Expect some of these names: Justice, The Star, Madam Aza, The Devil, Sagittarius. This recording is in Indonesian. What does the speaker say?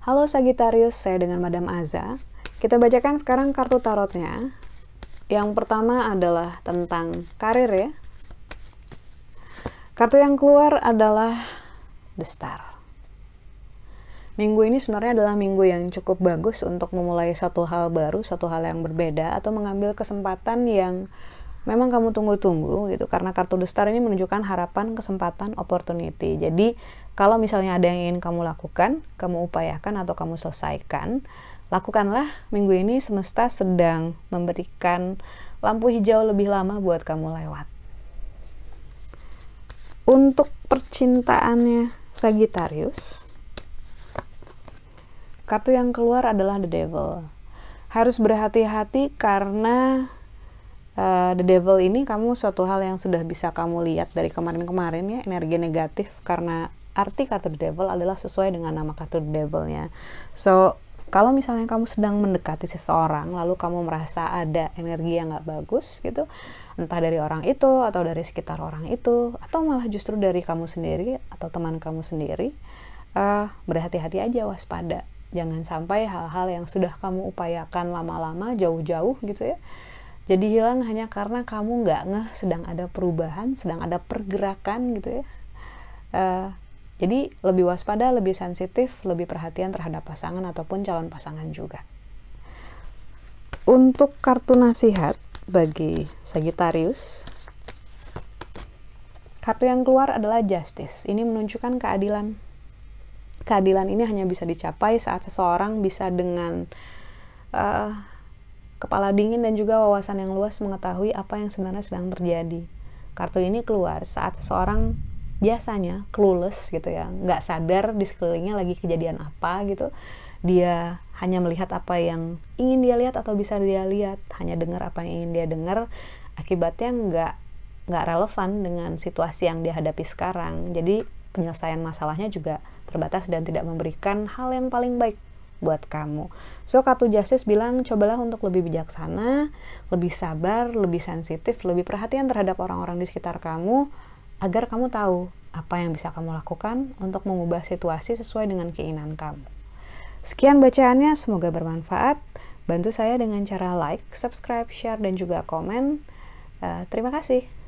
Halo Sagittarius, saya dengan Madam Aza. Kita bacakan sekarang kartu tarotnya. Yang pertama adalah tentang karir ya. Kartu yang keluar adalah The Star. Minggu ini sebenarnya adalah minggu yang cukup bagus untuk memulai satu hal baru, satu hal yang berbeda, atau mengambil kesempatan yang memang kamu tunggu-tunggu gitu, karena kartu The Star ini menunjukkan harapan, kesempatan, opportunity. Jadi kalau misalnya ada yang ingin kamu lakukan, kamu upayakan atau kamu selesaikan, lakukanlah. Minggu ini semesta sedang memberikan lampu hijau lebih lama buat kamu lewat. Untuk percintaannya Sagittarius, kartu yang keluar adalah The Devil. Harus berhati-hati karena The Devil ini kamu suatu hal yang sudah bisa kamu lihat dari kemarin-kemarin ya, energi negatif, karena arti kartu The Devil adalah sesuai dengan nama kartu The Devil-nya. So, kalau misalnya kamu sedang mendekati seseorang lalu kamu merasa ada energi yang gak bagus gitu, entah dari orang itu atau dari sekitar orang itu, atau malah justru dari kamu sendiri atau teman kamu sendiri, berhati-hati aja, waspada. Jangan sampai hal-hal yang sudah kamu upayakan lama-lama, jauh-jauh gitu ya, jadi hilang hanya karena kamu nggak ngeh sedang ada perubahan, sedang ada pergerakan gitu ya. Jadi lebih waspada, lebih sensitif, lebih perhatian terhadap pasangan ataupun calon pasangan juga. Untuk kartu nasihat bagi Sagittarius, kartu yang keluar adalah Justice. Ini menunjukkan keadilan. Keadilan ini hanya bisa dicapai saat seseorang bisa dengan kepala dingin dan juga wawasan yang luas mengetahui apa yang sebenarnya sedang terjadi. Kartu ini keluar saat seseorang biasanya clueless gitu ya, nggak sadar di sekelilingnya lagi kejadian apa gitu. Dia hanya melihat apa yang ingin dia lihat atau bisa dia lihat, hanya dengar apa yang ingin dia dengar. Akibatnya nggak relevan dengan situasi yang dia hadapi sekarang. Jadi penyelesaian masalahnya juga terbatas dan tidak memberikan hal yang paling baik buat kamu. So, kartu Justice bilang cobalah untuk lebih bijaksana, lebih sabar, lebih sensitif, lebih perhatian terhadap orang-orang di sekitar kamu, agar kamu tahu apa yang bisa kamu lakukan untuk mengubah situasi sesuai dengan keinginan kamu. Sekian bacaannya, semoga bermanfaat. Bantu saya dengan cara like, subscribe, share, dan juga komen. Terima kasih.